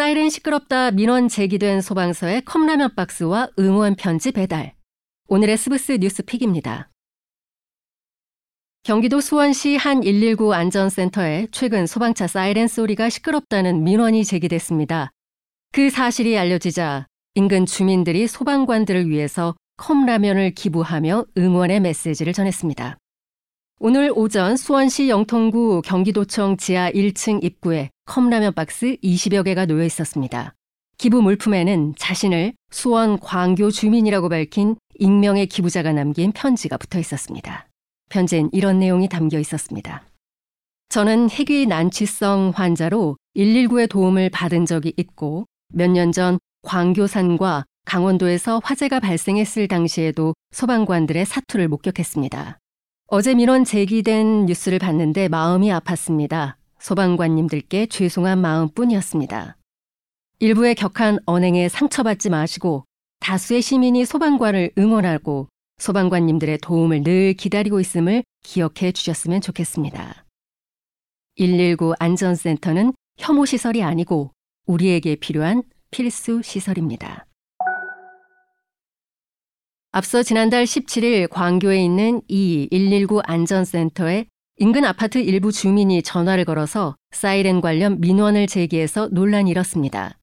사이렌 시끄럽다 민원 제기된 소방서에 컵라면 박스와 응원 편지 배달. 오늘의 SBS 뉴스픽입니다. 경기도 수원시 한 119 안전센터에 최근 소방차 사이렌 소리가 시끄럽다는 민원이 제기됐습니다. 그 사실이 알려지자 인근 주민들이 소방관들을 위해서 컵라면을 기부하며 응원의 메시지를 전했습니다. 오늘 오전 수원시 영통구 경기도청 지하 1층 입구에 컵라면 박스 20여 개가 놓여 있었습니다. 기부 물품에는 자신을 수원 광교 주민이라고 밝힌 익명의 기부자가 남긴 편지가 붙어 있었습니다. 편지엔 이런 내용이 담겨 있었습니다. 저는 희귀 난치성 환자로 119의 도움을 받은 적이 있고 몇 년 전 광교산과 강원도에서 화재가 발생했을 당시에도 소방관들의 사투를 목격했습니다. 어제 민원 제기된 뉴스를 봤는데 마음이 아팠습니다. 소방관님들께 죄송한 마음뿐이었습니다. 일부의 격한 언행에 상처받지 마시고 다수의 시민이 소방관을 응원하고 소방관님들의 도움을 늘 기다리고 있음을 기억해 주셨으면 좋겠습니다. 119 안전센터는 혐오시설이 아니고 우리에게 필요한 필수 시설입니다. 앞서 지난달 17일 광교에 있는 이 119 안전센터에 인근 아파트 일부 주민이 전화를 걸어서 사이렌 관련 민원을 제기해서 논란이 일었습니다.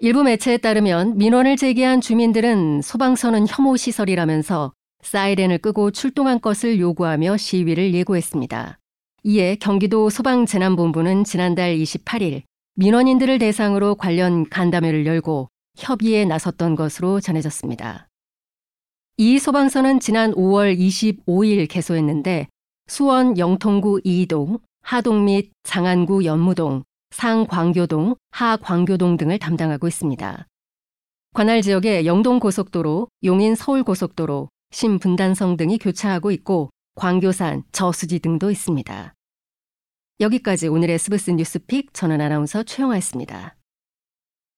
일부 매체에 따르면 민원을 제기한 주민들은 소방서는 혐오시설이라면서 사이렌을 끄고 출동한 것을 요구하며 시위를 예고했습니다. 이에 경기도 소방재난본부는 지난달 28일 민원인들을 대상으로 관련 간담회를 열고 협의에 나섰던 것으로 전해졌습니다. 이 소방서는 지난 5월 25일 개소했는데 수원 영통구 2동, 하동 및 장안구 연무동, 상광교동, 하광교동 등을 담당하고 있습니다. 관할 지역에 영동고속도로, 용인서울고속도로, 신분단성 등이 교차하고 있고 광교산, 저수지 등도 있습니다. 여기까지 오늘의 SBS 뉴스픽, 저는 아나운서 최영아였습니다.